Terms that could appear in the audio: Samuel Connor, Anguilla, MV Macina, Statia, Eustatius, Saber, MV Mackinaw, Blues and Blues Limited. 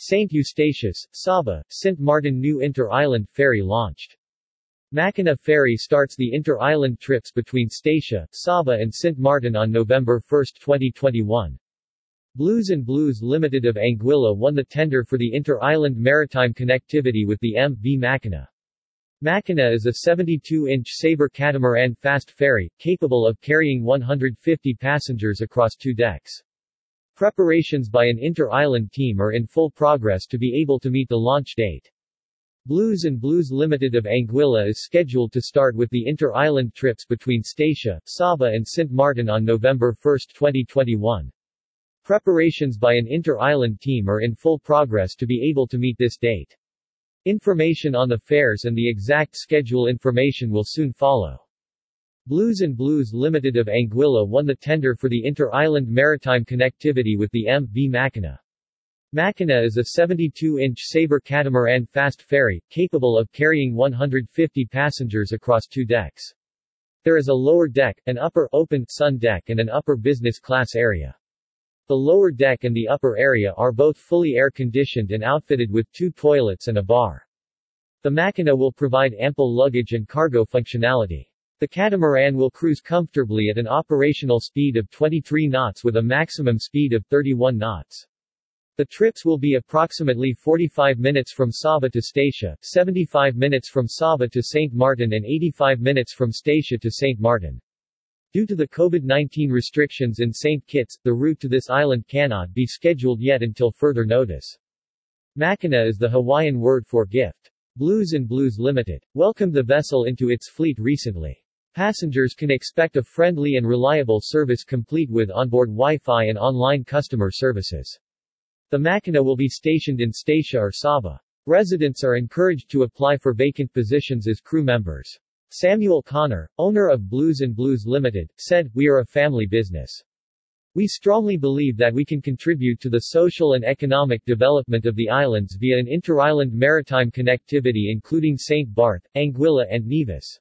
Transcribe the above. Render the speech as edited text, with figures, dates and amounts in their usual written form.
St. Eustatius, Saba, St. Martin new inter-island ferry launched. Mackinaw Ferry starts the inter-island trips between Statia, Saba and St. Martin on November 1, 2021. Blues and Blues Limited of Anguilla won the tender for the inter-island maritime connectivity with the MV Mackinaw. Mackinaw is a 72-inch Saber catamaran fast ferry, capable of carrying 150 passengers across two decks. Preparations by an inter-island team are in full progress to be able to meet the launch date. Blues and Blues Limited of Anguilla is scheduled to start with the inter-island trips between Statia, Saba and St. Martin on November 1, 2021. Preparations by an inter-island team are in full progress to be able to meet this date. Information on the fares and the exact schedule information will soon follow. Blues and Blues Limited of Anguilla won the tender for the inter-island maritime connectivity with the MV Macina. Mackinaw is a 72-inch Saber catamaran fast ferry, capable of carrying 150 passengers across two decks. There is a lower deck, an upper open sun deck and an upper business class area. The lower deck and the upper area are both fully air-conditioned and outfitted with two toilets and a bar. The Mackinaw will provide ample luggage and cargo functionality. The catamaran will cruise comfortably at an operational speed of 23 knots with a maximum speed of 31 knots. The trips will be approximately 45 minutes from Saba to Statia, 75 minutes from Saba to St. Martin and 85 minutes from Statia to St. Martin. Due to the COVID-19 restrictions in St. Kitts, the route to this island cannot be scheduled yet until further notice. Mackinaw is the Hawaiian word for gift. Blues and Blues Limited welcomed the vessel into its fleet recently. Passengers can expect a friendly and reliable service complete with onboard Wi-Fi and online customer services. The Mackinaw will be stationed in Statia or Saba. Residents are encouraged to apply for vacant positions as crew members. Samuel Connor, owner of Blues and Blues Limited, said, "We are a family business. We strongly believe that we can contribute to the social and economic development of the islands via an inter-island maritime connectivity including St. Barth, Anguilla and Nevis."